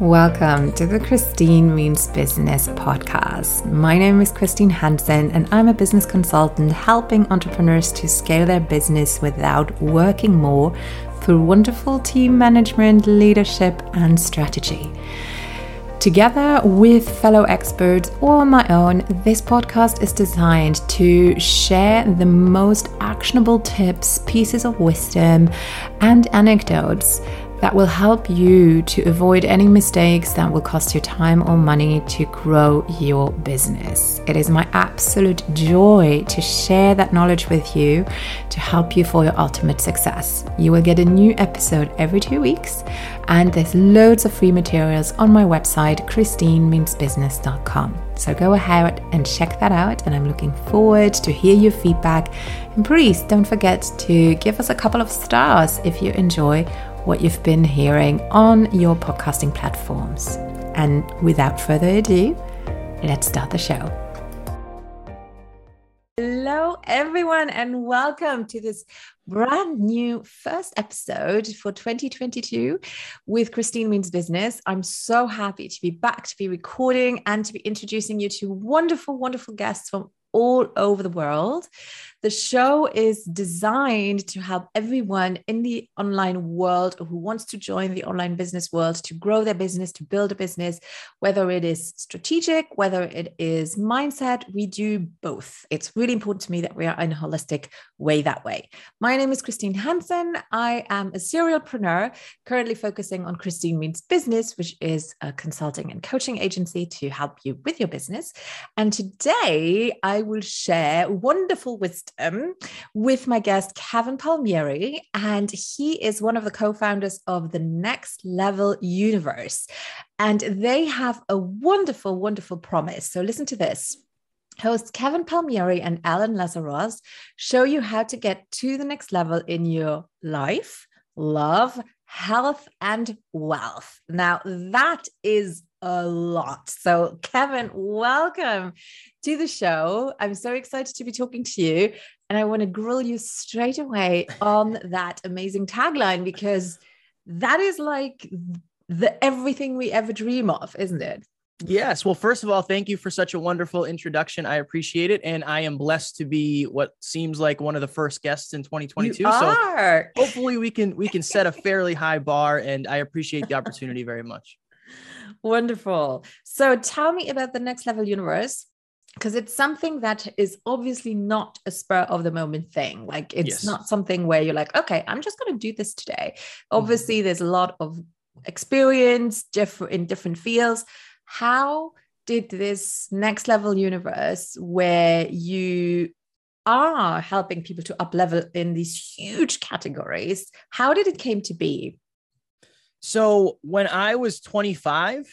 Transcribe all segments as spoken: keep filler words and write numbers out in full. Welcome to the Christine Means Business podcast. My name is Christine Hansen and I'm a business consultant helping entrepreneurs to scale their business without working more through wonderful team management, leadership and strategy. Together with fellow experts or my own, this podcast is designed to share the most actionable tips, pieces of wisdom and anecdotes that will help you to avoid any mistakes that will cost you time or money to grow your business. It is my absolute joy to share that knowledge with you to help you for your ultimate success. You will get a new episode every two weeks, and there's loads of free materials on my website, christine means business dot com. So go ahead and check that out, and I'm looking forward to hear your feedback. And please don't forget to give us a couple of stars if you enjoy what you've been hearing on your podcasting platforms. And without further ado, let's start the show. Hello, everyone, and welcome to this brand new first episode for twenty twenty-two with Christine Means Business. I'm so happy to be back, to be recording, and to be introducing you to wonderful, wonderful guests from all over the world. The show is designed to help everyone in the online world who wants to join the online business world to grow their business, to build a business, whether it is strategic, whether it is mindset. We do both. It's really important to me that we are in a holistic way that way. My name is Christine Hansen. I am a serialpreneur currently focusing on Christine Means Business, which is a consulting and coaching agency to help you with your business. And today I will share wonderful wisdom with my guest, Kevin Palmieri, and he is one of the co-founders of the Next Level Universe, and they have a wonderful, wonderful promise. So listen to this. Hosts Kevin Palmieri and Alan Lazaros show you how to get to the next level in your life, love, health, and wealth. Now, that is a lot. So Kevin, welcome to the show. I'm so excited to be talking to you. And I want to grill you straight away on that amazing tagline, because that is like the everything we ever dream of, isn't it? Yes. Well, first of all, thank you for such a wonderful introduction. I appreciate it. And I am blessed to be what seems like one of the first guests in twenty twenty-two. So hopefully we can, we can set a fairly high bar, and I appreciate the opportunity very much. Wonderful. So tell me about the Next Level Universe, because it's something that is obviously not a spur of the moment thing. Like it's yes. not something where you're like, okay, I'm just going to do this today. Obviously mm-hmm. there's a lot of experience different in different fields. How did this Next Level Universe, where you are helping people to up level in these huge categories, how did it came to be? So when I was twenty-five,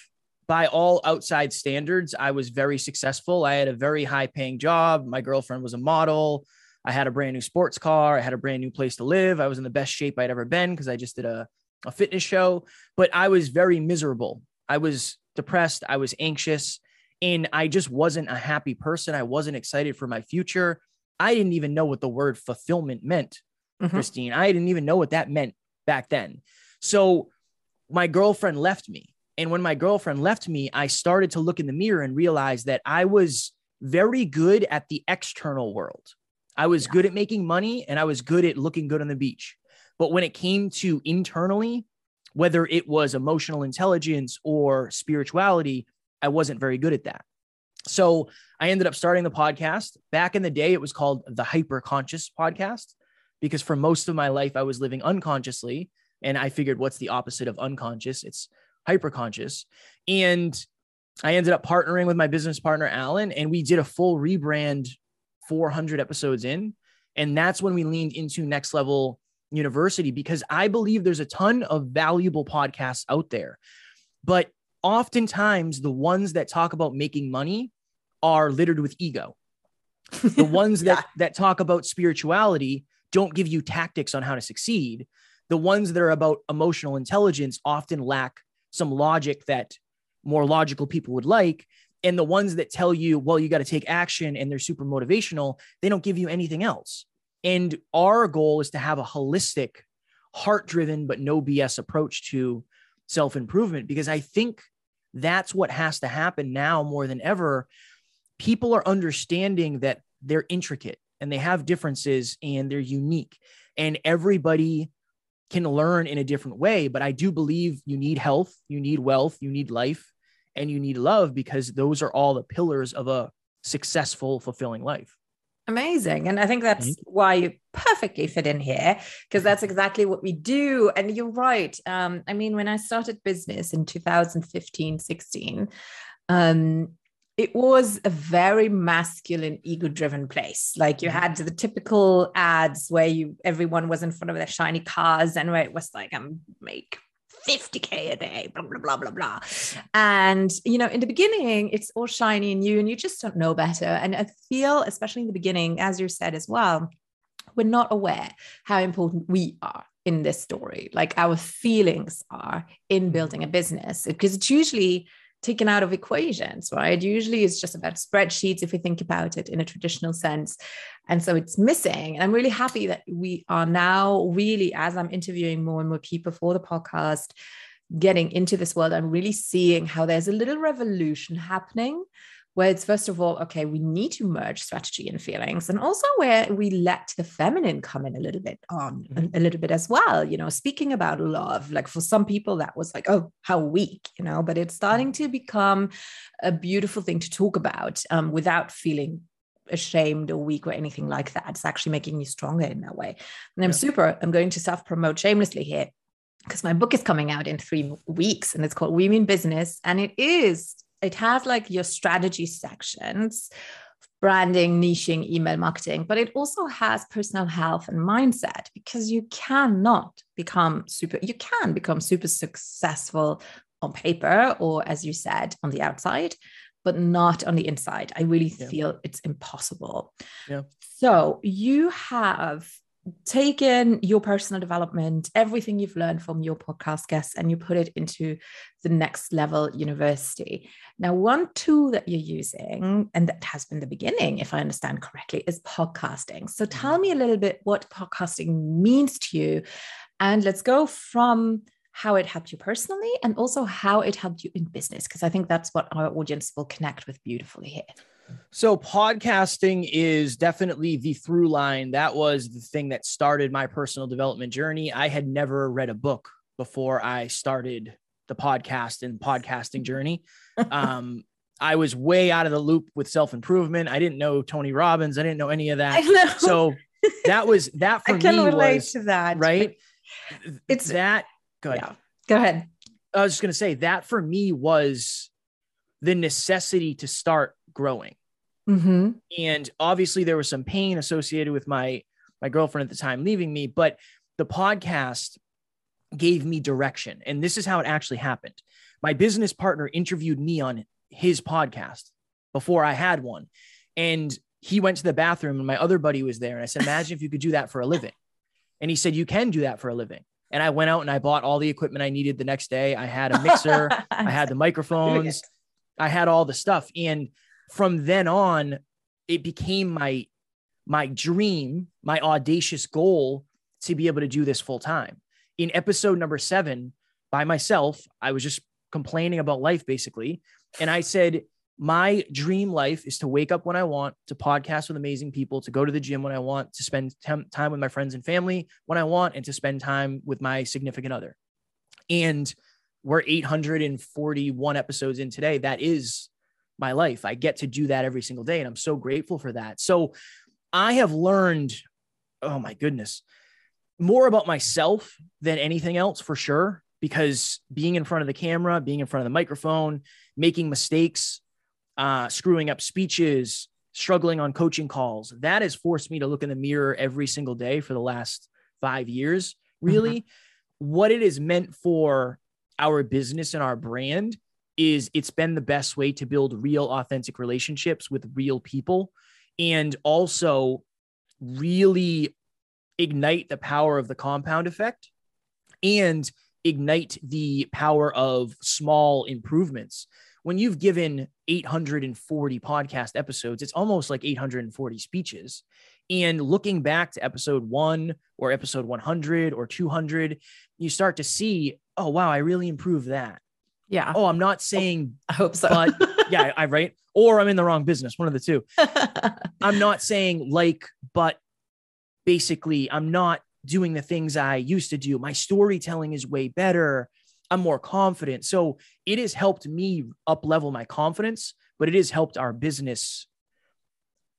by all outside standards, I was very successful. I had a very high paying job. My girlfriend was a model. I had a brand new sports car. I had a brand new place to live. I was in the best shape I'd ever been because I just did a, a fitness show, but I was very miserable. I was depressed. I was anxious, and I just wasn't a happy person. I wasn't excited for my future. I didn't even know what the word fulfillment meant, mm-hmm. Christine. I didn't even know what that meant back then. So my girlfriend left me. And when my girlfriend left me, I started to look in the mirror and realize that I was very good at the external world. I was yeah. good at making money, and I was good at looking good on the beach. But when it came to internally, whether it was emotional intelligence or spirituality, I wasn't very good at that. So I ended up starting the podcast. Back in the day, it was called the Hyperconscious Podcast, because for most of my life, I was living unconsciously. And I figured, what's the opposite of unconscious? It's hyperconscious. And I ended up partnering with my business partner, Alan, and we did a full rebrand four hundred episodes in. And that's when we leaned into Next Level University, because I believe there's a ton of valuable podcasts out there. But oftentimes the ones that talk about making money are littered with ego. The ones yeah. that, that talk about spirituality don't give you tactics on how to succeed. The ones that are about emotional intelligence often lack some logic that more logical people would like. And the ones that tell you, well, you got to take action and they're super motivational, they don't give you anything else. And our goal is to have a holistic, heart-driven, but no B S approach to self-improvement, because I think that's what has to happen now more than ever. People are understanding that they're intricate and they have differences and they're unique, and everybody can learn in a different way. But I do believe you need health, you need wealth, you need life, and you need love, because those are all the pillars of a successful, fulfilling life. Amazing. And I think that's you. why you perfectly fit in here, because that's exactly what we do. And you're right. Um, I mean, when I started business in two thousand fifteen, sixteen, um, it was a very masculine, ego-driven place. Like you had the typical ads where you everyone was in front of their shiny cars, and where it was like, I'm make fifty K a day, blah, blah, blah, blah, blah. And, you know, in the beginning, it's all shiny and new, and you just don't know better. And I feel, especially in the beginning, as you said as well, we're not aware how important we are in this story. Like our feelings are in building a business, because it's usually taken out of equations, right? Usually it's just about spreadsheets if we think about it in a traditional sense. And so it's missing. And I'm really happy that we are now really, as I'm interviewing more and more people for the podcast, getting into this world, I'm really seeing how there's a little revolution happening where it's, first of all, okay, we need to merge strategy and feelings, and also where we let the feminine come in a little bit on a little bit as well, you know, speaking about love. Like for some people that was like, oh, how weak, you know, but it's starting to become a beautiful thing to talk about um, without feeling ashamed or weak or anything like that. It's actually making you stronger in that way. And I'm yeah. super, I'm going to self-promote shamelessly here, because my book is coming out in three weeks and it's called We Mean Business. And it is It has like your strategy sections, branding, niching, email marketing, but it also has personal health and mindset, because you cannot become super, you can become super successful on paper, or as you said, on the outside, but not on the inside. I really yeah. feel it's impossible. Yeah. So you have taken your personal development, everything you've learned from your podcast guests, and you put it into the Next Level University. Now, one tool that you're using, and that has been the beginning, if I understand correctly, is podcasting. So tell me a little bit what podcasting means to you, and let's go from how it helped you personally and also how it helped you in business, because I think that's what our audience will connect with beautifully here. So podcasting is definitely the through line. That was the thing that started my personal development journey. I had never read a book before I started the podcast and podcasting journey. Um, I was way out of the loop with self-improvement. I didn't know Tony Robbins. I didn't know any of that. I know. So that was, that for me was, I can relate to that. Right? It's that. Go ahead. Yeah. Go ahead. I was just going to say that for me was the necessity to start growing. Mm-hmm. And obviously there was some pain associated with my, my girlfriend at the time leaving me, but the podcast gave me direction. And this is how it actually happened. My business partner interviewed me on his podcast before I had one. And he went to the bathroom and my other buddy was there. And I said, imagine if you could do that for a living. And he said, you can do that for a living. And I went out and I bought all the equipment I needed the next day. I had a mixer, I had the microphones, I had all the stuff. And from then on, it became my, my dream, my audacious goal to be able to do this full time. In episode number seven, by myself, I was just complaining about life basically. And I said, my dream life is to wake up when I want, to podcast with amazing people, to go to the gym when I want, to spend t- time with my friends and family when I want, and to spend time with my significant other. And we're eight hundred forty-one episodes in today. That is my life. I get to do that every single day. And I'm so grateful for that. So I have learned, oh my goodness, more about myself than anything else for sure, because being in front of the camera, being in front of the microphone, making mistakes, uh, screwing up speeches, struggling on coaching calls, that has forced me to look in the mirror every single day for the last five years, really. Mm-hmm. What it is meant for our business and our brand is it's been the best way to build real authentic relationships with real people, and also really ignite the power of the compound effect and ignite the power of small improvements. When you've given eight hundred forty podcast episodes, it's almost like eight hundred forty speeches. And looking back to episode one or episode one hundred or two hundred, you start to see, oh, wow, I really improved that. Yeah. Oh, I'm not saying, I hope so. But yeah, I right. Or I'm in the wrong business. One of the two. I'm not saying like, but basically I'm not doing the things I used to do. My storytelling is way better. I'm more confident. So it has helped me up level my confidence, but it has helped our business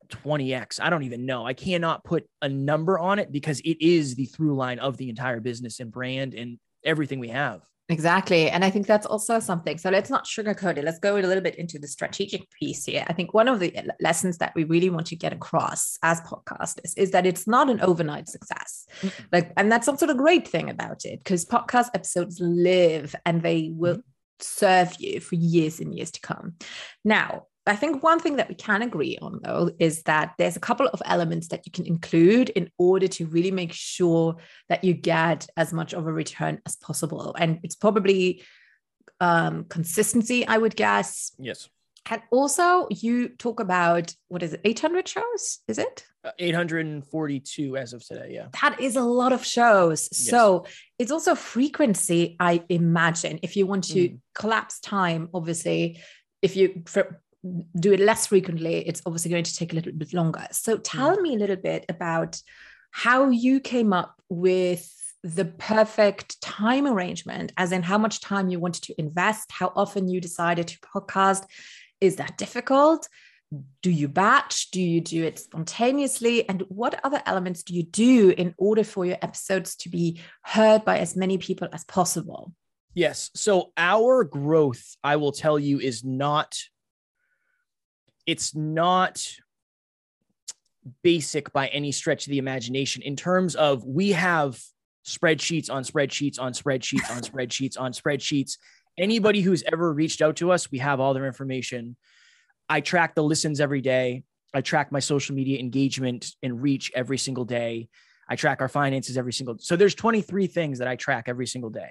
twenty X. I don't even know. I cannot put a number on it because it is the through line of the entire business and brand and everything we have. Exactly. And I think that's also something. So let's not sugarcoat it. Let's go a little bit into the strategic piece here. I think one of the lessons that we really want to get across as podcasters is that it's not an overnight success. Mm-hmm. Like, and that's also the great thing about it, because podcast episodes live and they will serve you for years and years to come. Now, I think one thing that we can agree on, though, is that there's a couple of elements that you can include in order to really make sure that you get as much of a return as possible. And it's probably um, consistency, I would guess. Yes. And also you talk about, what is it, eight hundred shows, is it? Uh, eight hundred forty-two as of today, yeah. That is a lot of shows. Yes. So it's also frequency, I imagine. If you want to mm. collapse time, obviously, if you... For, do it less frequently, it's obviously going to take a little bit longer. So tell me a little bit about how you came up with the perfect time arrangement, as in how much time you wanted to invest, how often you decided to podcast. Is that difficult? Do you batch? Do you do it spontaneously? And what other elements do you do in order for your episodes to be heard by as many people as possible? Yes. So our growth, I will tell you, is not... it's not basic by any stretch of the imagination in terms of we have spreadsheets on spreadsheets on spreadsheets on spreadsheets on spreadsheets. Anybody who's ever reached out to us, we have all their information. I track the listens every day. I track my social media engagement and reach every single day. I track our finances every single day. So there's twenty-three things that I track every single day.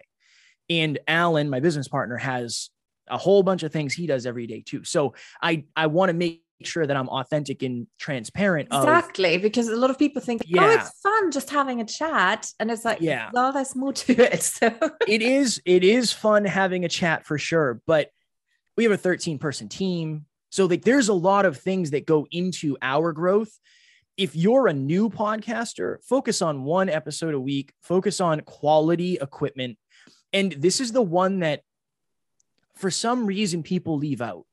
And Alan, my business partner, has a whole bunch of things he does every day too. So I, I want to make sure that I'm authentic and transparent. Exactly. Of, because a lot of people think, yeah. oh, it's fun just having a chat. And it's like, yeah, well, there's more to it. So it is, it is fun having a chat for sure. But we have a thirteen person team. So like, there's a lot of things that go into our growth. If you're a new podcaster, focus on one episode a week, focus on quality equipment. And this is the one that, for some reason, people leave out.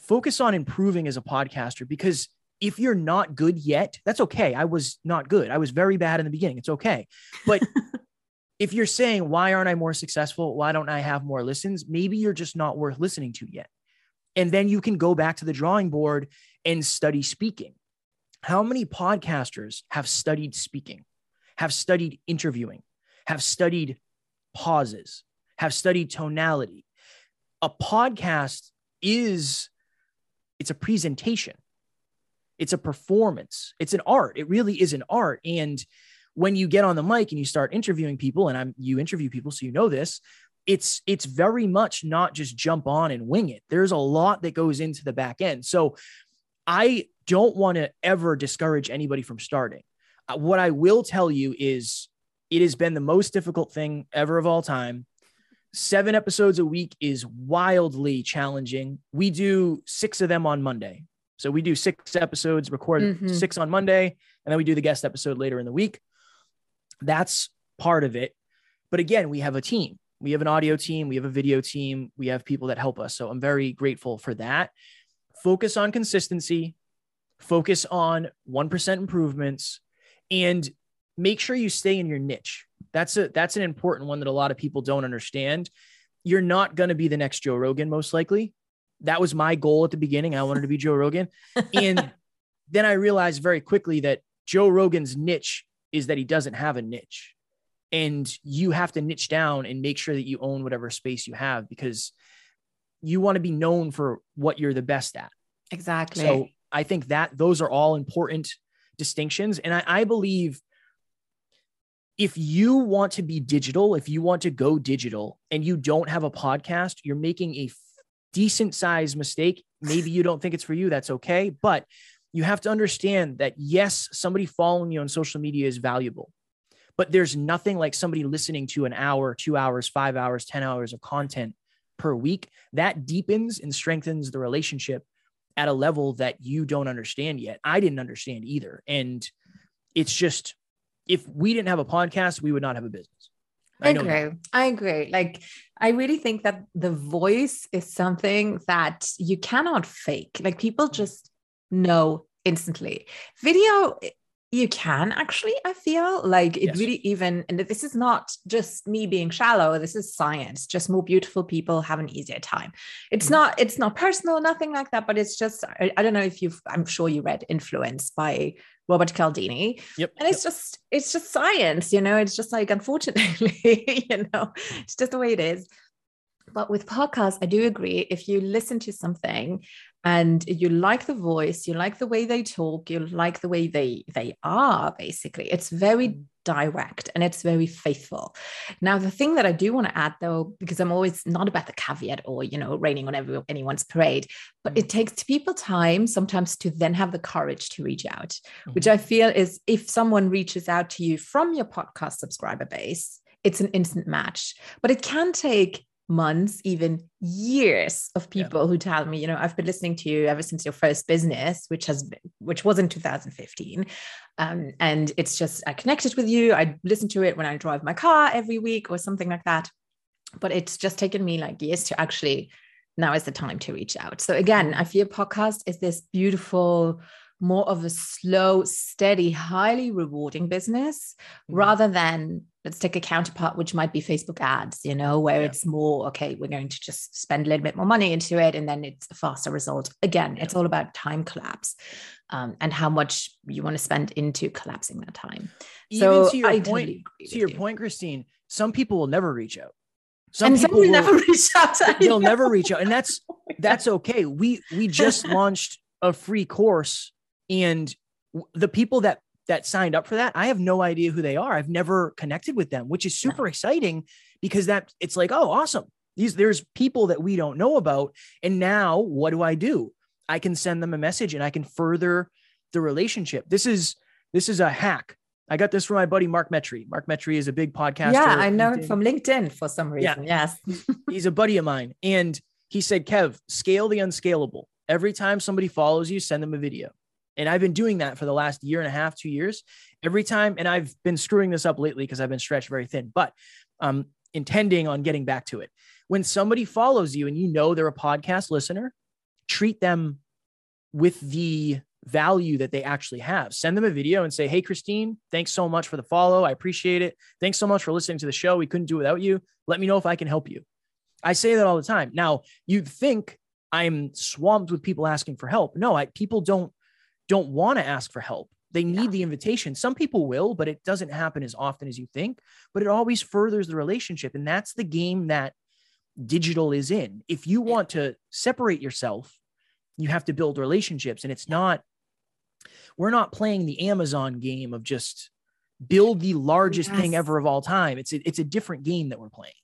Focus on improving as a podcaster, because if you're not good yet, that's okay. I was not good. I was very bad in the beginning. It's okay. But if you're saying, why aren't I more successful? Why don't I have more listens? Maybe you're just not worth listening to yet. And then you can go back to the drawing board and study speaking. How many podcasters have studied speaking, have studied interviewing, have studied pauses, have studied tonality? A podcast is, it's a presentation. It's a performance. It's an art. It really is an art. And when you get on the mic and you start interviewing people, and I'm, you interview people, so you know this, it's, it's very much not just jump on and wing it. There's a lot that goes into the back end. So I don't want to ever discourage anybody from starting. What I will tell you is it has been the most difficult thing ever of all time. Seven episodes a week is wildly challenging. We do six of them on Monday. So we do six episodes, record mm-hmm. six on Monday, and then we do the guest episode later in the week. That's part of it. But again, we have a team. We have an audio team. We have a video team. We have people that help us. So I'm very grateful for that. Focus on consistency. Focus on one percent improvements. And make sure you stay in your niche. That's a, that's an important one that a lot of people don't understand. You're not going to be the next Joe Rogan, most likely. That was my goal at the beginning. I wanted to be Joe Rogan. And then I realized very quickly that Joe Rogan's niche is that he doesn't have a niche, and you have to niche down and make sure that you own whatever space you have, because you want to be known for what you're the best at. Exactly. So I think that those are all important distinctions. And I, I believe if you want to be digital, if you want to go digital and you don't have a podcast, you're making a f- decent sized mistake. Maybe you don't think it's for you. That's okay. But you have to understand that, yes, somebody following you on social media is valuable, but there's nothing like somebody listening to an hour, two hours, five hours, ten hours of content per week. That deepens and strengthens the relationship at a level that you don't understand yet. I didn't understand either. And it's just, if we didn't have a podcast, we would not have a business. I, I agree. That. I agree. Like, I really think that the voice is something that you cannot fake. Like, people just know instantly. Video, you can actually, I feel like it yes. really even, and this is not just me being shallow. This is science. Just more beautiful people have an easier time. It's mm-hmm. not, it's not personal, nothing like that, but it's just, I, I don't know if you've, I'm sure you read Influence by Robert Cialdini. Yep. And it's yep. just, it's just science, you know, it's just like, unfortunately, you know, it's just the way it is. But with podcasts, I do agree. If you listen to something and you like the voice, you like the way they talk, you like the way they, they are, basically, it's very direct and it's very faithful. Now, the thing that I do want to add, though, because I'm always not about the caveat or, you know, raining on every, anyone's parade, but mm-hmm. it takes people time sometimes to then have the courage to reach out, mm-hmm. which I feel is, if someone reaches out to you from your podcast subscriber base, it's an instant match, but it can take months, even years of people yeah. who tell me, you know, I've been listening to you ever since your first business, which has been, which was in two thousand fifteen. Um, and it's just, I connected with you. I listen to it when I drive my car every week or something like that. But it's just taken me like years to actually, now is the time to reach out. So again, I feel podcast is this beautiful, more of a slow, steady, highly rewarding business mm-hmm. rather than, let's take a counterpart, which might be Facebook ads, you know, where yeah. it's more, okay, we're going to just spend a little bit more money into it. And then it's a faster result. Again, yeah. it's all about time collapse um, and how much you want to spend into collapsing that time. Even so to your I point, totally to your you. point, Christine, some people will never reach out. Some and people will never reach out. They'll never reach out. And that's, that's okay. We, we just launched a free course. And the people that, that signed up for that, I have no idea who they are. I've never connected with them, which is super no. exciting, because that it's like, oh, awesome. These there's people that we don't know about. And now what do I do? I can send them a message and I can further the relationship. This is, this is a hack. I got this from my buddy, Mark Metry. Mark Metry is a big podcaster. Yeah, I know him from LinkedIn for some reason. Yeah. Yes. He's a buddy of mine. And he said, Kev, scale the unscalable. Every time somebody follows you, send them a video. And I've been doing that for the last year and a half, two years, every time. And I've been screwing this up lately because I've been stretched very thin, but I'm um, intending on getting back to it. When somebody follows you and you know they're a podcast listener, treat them with the value that they actually have. Send them a video and say, hey, Christine, thanks so much for the follow. I appreciate it. Thanks so much for listening to the show. We couldn't do it without you. Let me know if I can help you. I say that all the time. Now, you'd think I'm swamped with people asking for help. No, I, people don't. don't want to ask for help. They need yeah. the invitation. Some people will, but it doesn't happen as often as you think, but it always furthers the relationship. And that's the game that digital is in. If you want to separate yourself, you have to build relationships. And it's not, we're not playing the Amazon game of just build the largest yes. thing ever of all time. It's a, it's a different game that we're playing.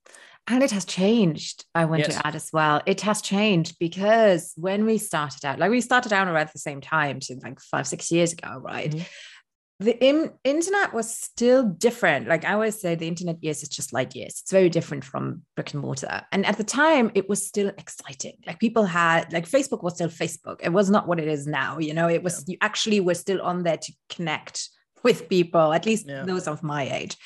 And it has changed, I want yes. to add as well. It has changed because when we started out, like we started out around the same time, so like five, six years ago, right? Mm-hmm. The in- internet was still different. Like I always say, the internet years is just light years. It's very different from brick and mortar. And at the time, it was still exciting. Like people had, like Facebook was still Facebook. It was not what it is now. You know, it was, yeah. you actually were still on there to connect with people, at least yeah. those of my age.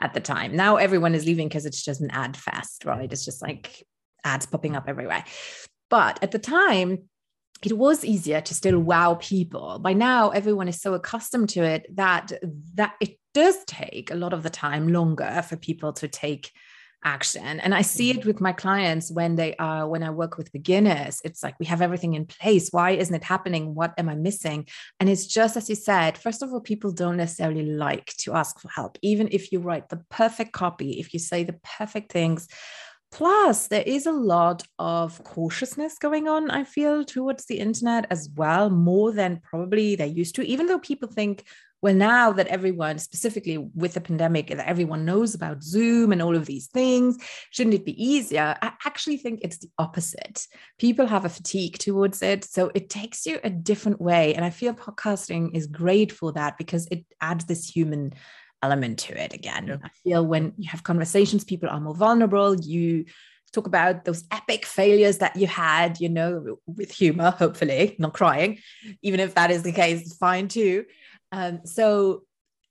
At the time. Now everyone is leaving because it's just an ad fest, right? It's just like ads popping up everywhere. But at the time, it was easier to still wow people. By now, everyone is so accustomed to it that that it does take a lot of the time longer for people to take action. And I see it with my clients when they are, when I work with beginners, it's like, we have everything in place. Why isn't it happening? What am I missing? And it's just, as you said, first of all, people don't necessarily like to ask for help, even if you write the perfect copy, if you say the perfect things. Plus, there is a lot of cautiousness going on, I feel, towards the internet as well, more than probably they're used to, even though people think, Well, now that everyone, specifically with the pandemic, that everyone knows about Zoom and all of these things, shouldn't it be easier? I actually think it's the opposite. People have a fatigue towards it. So it takes you a different way. And I feel podcasting is great for that because it adds this human element to it again. Yeah. I feel when you have conversations, people are more vulnerable. You talk about those epic failures that you had, you know, with humor, hopefully, not crying. Even if that is the case, it's fine too. Um, so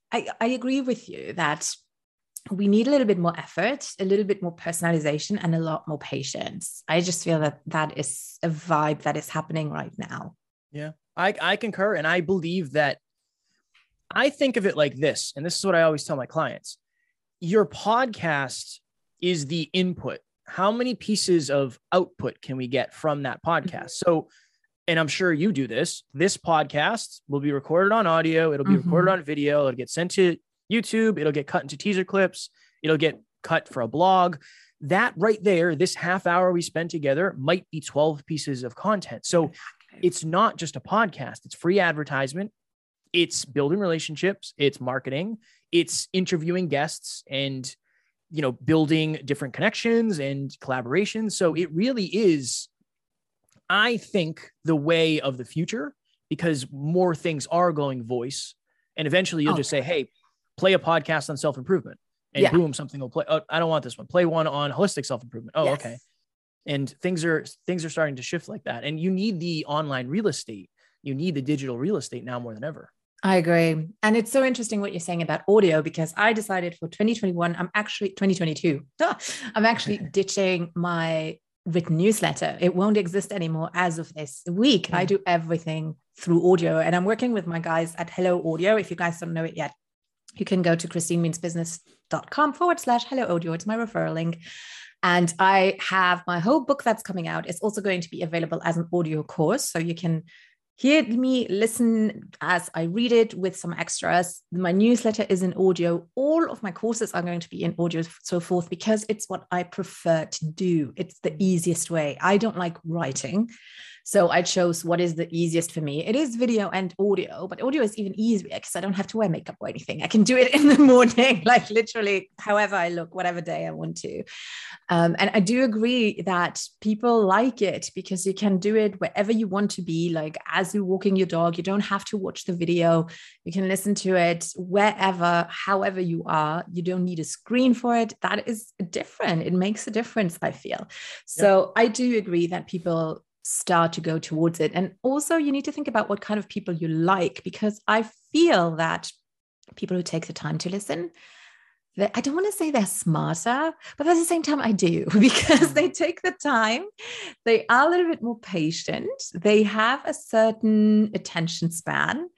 I, I agree with you that we need a little bit more effort, a little bit more personalization, and a lot more patience. I just feel that that is a vibe that is happening right now. Yeah, I, I concur. And I believe that I think of it like this, and this is what I always tell my clients. Your podcast is the input. How many pieces of output can we get from that podcast? So, and I'm sure you do this, this podcast will be recorded on audio. It'll be mm-hmm. recorded on video. It'll get sent to YouTube. It'll get cut into teaser clips. It'll get cut for a blog. That right there, this half hour we spend together might be twelve pieces of content. So it's not just a podcast. It's free advertisement. It's building relationships. It's marketing. It's interviewing guests and, you know, building different connections and collaborations. So it really is, I think, the way of the future, because more things are going voice. And eventually you'll okay. just say, hey, play a podcast on self-improvement, and yeah. boom, something will play. Oh, I don't want this one. Play one on holistic self-improvement. Oh, yes. okay. And things are, things are starting to shift like that. And you need the online real estate. You need the digital real estate now more than ever. I agree. And it's so interesting what you're saying about audio, because I decided for twenty twenty-one, I'm actually twenty twenty-two, I'm actually ditching my written newsletter. It won't exist anymore as of this week. Mm. I do everything through audio, and I'm working with my guys at Hello Audio. If you guys don't know it yet, you can go to christinemeansbusiness.com forward slash Hello Audio. It's my referral link. And I have my whole book that's coming out. It's also going to be available as an audio course. So you can hear me listen as I read it with some extras. My newsletter is in audio. All of my courses are going to be in audio, so forth, because it's what I prefer to do. It's the easiest way. I don't like writing. So I chose what is the easiest for me. It is video and audio, but audio is even easier because I don't have to wear makeup or anything. I can do it in the morning, like literally however I look, whatever day I want to. Um, and I do agree that people like it because you can do it wherever you want to be, like as you're walking your dog. You don't have to watch the video. You can listen to it wherever, however you are. You don't need a screen for it. That is different. It makes a difference, I feel. So yeah. I do agree that people start to go towards it. And also you need to think about what kind of people you like, because I feel that people who take the time to listen, I don't want to say they're smarter, but at the same time I do, because they take the time. They are a little bit more patient. They have a certain attention span.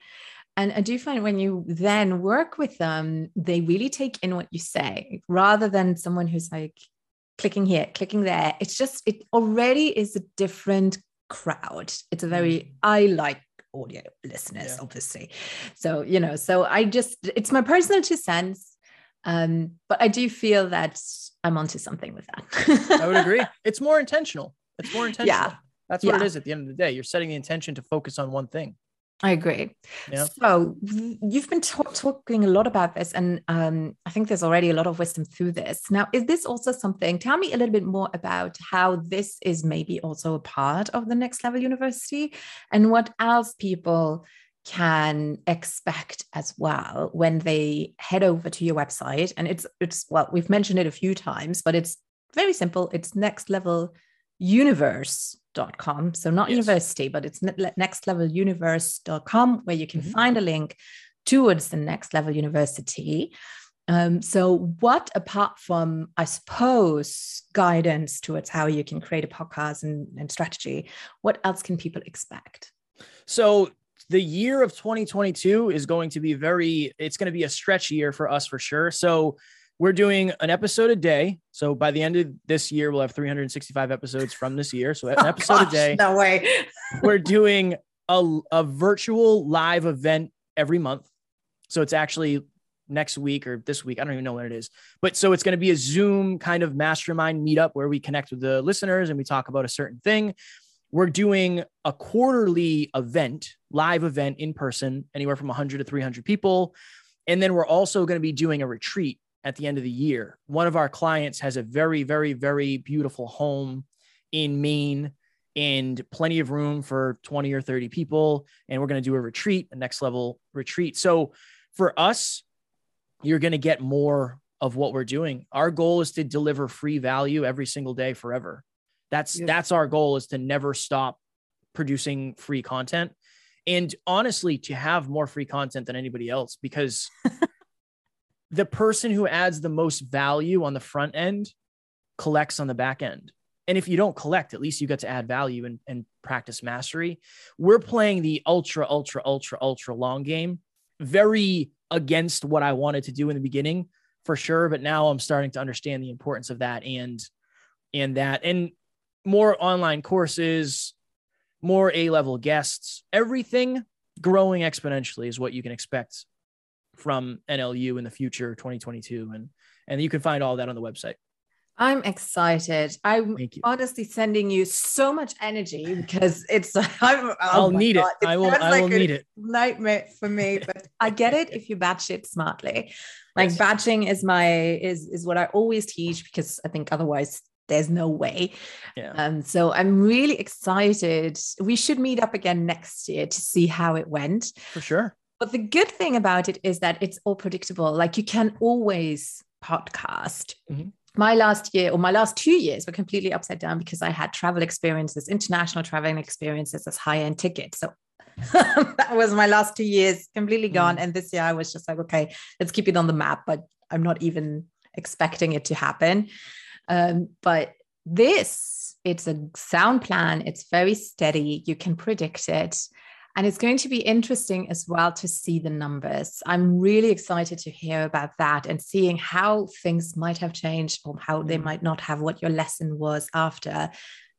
And I do find when you then work with them, they really take in what you say, rather than someone who's like, clicking here, clicking there. It's just, it already is a different crowd. It's a very, I like audio listeners, yeah. obviously. So, you know, so I just, it's my personal two cents. Um, but I do feel that I'm onto something with that. I would agree. It's more intentional. It's more intentional. Yeah. That's what yeah. it is at the end of the day. You're setting the intention to focus on one thing. I agree. Yeah. So you've been talk- talking a lot about this, and um, I think there's already a lot of wisdom through this. Now, is this also something, tell me a little bit more about how this is maybe also a part of the Next Level University, and what else people can expect as well when they head over to your website. And it's, it's well, we've mentioned it a few times, but it's very simple. It's Next Level Universe. Dot com. So not yes. university, but it's next level universe dot com, where you can mm-hmm. find a link towards the Next Level University. Um, so what, apart from, I suppose, guidance towards how you can create a podcast and, and strategy, what else can people expect? So the year of twenty twenty-two is going to be very, it's going to be a stretch year for us for sure. So we're doing an episode a day. So by the end of this year, we'll have three hundred sixty-five episodes from this year. So an oh episode gosh, a day. No way. We're doing a, a virtual live event every month. So it's actually next week or this week. I don't even know when it is. But so it's going to be a Zoom kind of mastermind meetup where we connect with the listeners and we talk about a certain thing. we're doing a quarterly event, live event in person, anywhere from one hundred to three hundred people. And then we're also going to be doing a retreat at the end of the year. One of our clients has a very, very, very beautiful home in Maine and plenty of room for twenty or thirty people. And we're going to do a retreat, a next level retreat. So for us, you're going to get more of what we're doing. Our goal is to deliver free value every single day forever. That's, yeah. that's our goal, is to never stop producing free content. And honestly, to have more free content than anybody else, because the person who adds the most value on the front end collects on the back end. And if you don't collect, at least you get to add value and, and practice mastery. We're playing the ultra, ultra, ultra, ultra long game. Very against what I wanted to do in the beginning, for sure. But now I'm starting to understand the importance of that and, and that, and more online courses, more A-level guests, everything growing exponentially is what you can expect from N L U in the future, twenty twenty-two. And, and you can find all that on the website. I'm excited. I'm honestly sending you so much energy because it's, I'm, oh I'll need God. it. it. I will, I will like need it. Nightmare for me, but I get it if you batch it smartly. Like yes. batching is my, is, is what I always teach, because I think otherwise there's no way. Yeah. Um, so I'm really excited. We should meet up again next year to see how it went. For sure. But the good thing about it is that it's all predictable. Like you can always podcast. Mm-hmm. My last year or my last two years were completely upside down because I had travel experiences, international traveling experiences as high-end tickets. So that was my last two years completely gone. Mm. And this year I was just like, okay, let's keep it on the map, but I'm not even expecting it to happen. Um, but this, it's a sound plan. It's very steady. You can predict it. And it's going to be interesting as well to see the numbers. I'm really excited to hear about that and seeing how things might have changed or how they might not have, what your lesson was after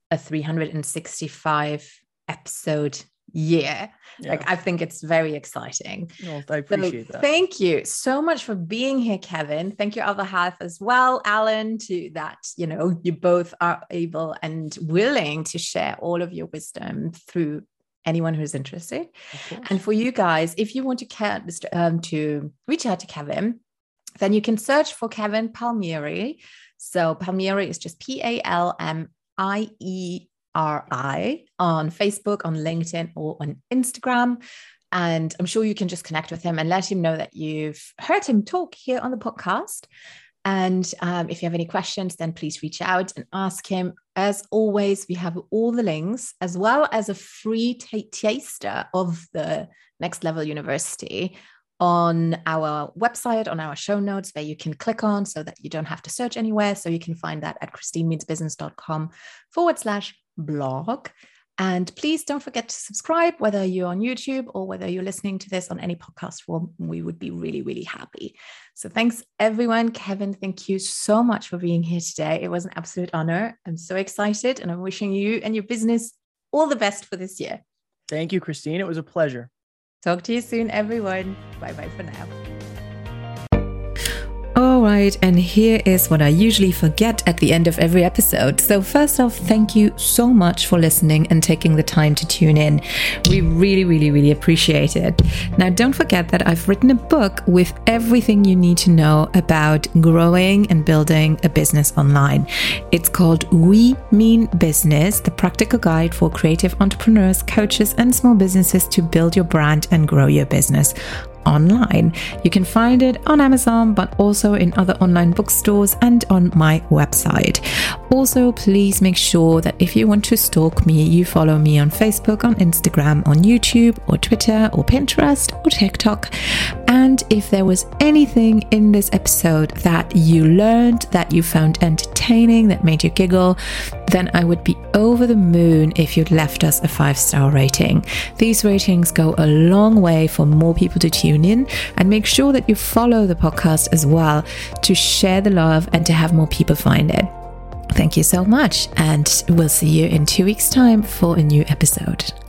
a three hundred sixty-five episode year. Yeah. Like, I think it's very exciting. Well, I appreciate so, that. Thank you so much for being here, Kevin. Thank you, other half as well, Alan, to that, you know, you both are able and willing to share all of your wisdom through anyone who's interested. And for you guys, if you want to, um, to reach out to Kevin, then you can search for Kevin Palmieri. So Palmieri is just P A L M I E R I on Facebook, on LinkedIn, or on Instagram. And I'm sure you can just connect with him and let him know that you've heard him talk here on the podcast. And um, if you have any questions, then please reach out and ask him. As always, we have all the links, as well as a free t- taster of the Next Level University on our website, on our show notes, where you can click on so that you don't have to search anywhere. So you can find that at christinemeansbusiness.com forward slash blog. And please don't forget to subscribe, whether you're on YouTube or whether you're listening to this on any podcast form. We would be really, really happy. So thanks, everyone. Kevin, thank you so much for being here today. It was an absolute honor. I'm so excited, and I'm wishing you and your business all the best for this year. Thank you, Christine. It was a pleasure. Talk to you soon, everyone. Bye-bye for now. All right, and here is what I usually forget at the end of every episode. So first off, thank you so much for listening and taking the time to tune in. We really, really, really appreciate it. Now, don't forget that I've written a book with everything you need to know about growing and building a business online. It's called We Mean Business, the practical guide for creative entrepreneurs, coaches, and small businesses to build your brand and grow your business online. You can find it on Amazon, but also in other online bookstores and on my website. Also, please make sure that if you want to stalk me, you follow me on Facebook, on Instagram, on YouTube, or Twitter, or Pinterest, or TikTok. And if there was anything in this episode that you learned, that you found entertaining, that made you giggle, then I would be over the moon if you'd left us a five-star rating. These ratings go a long way for more people to tune in, and make sure that you follow the podcast as well to share the love and to have more people find it. Thank you so much, and we'll see you in two weeks' time for a new episode.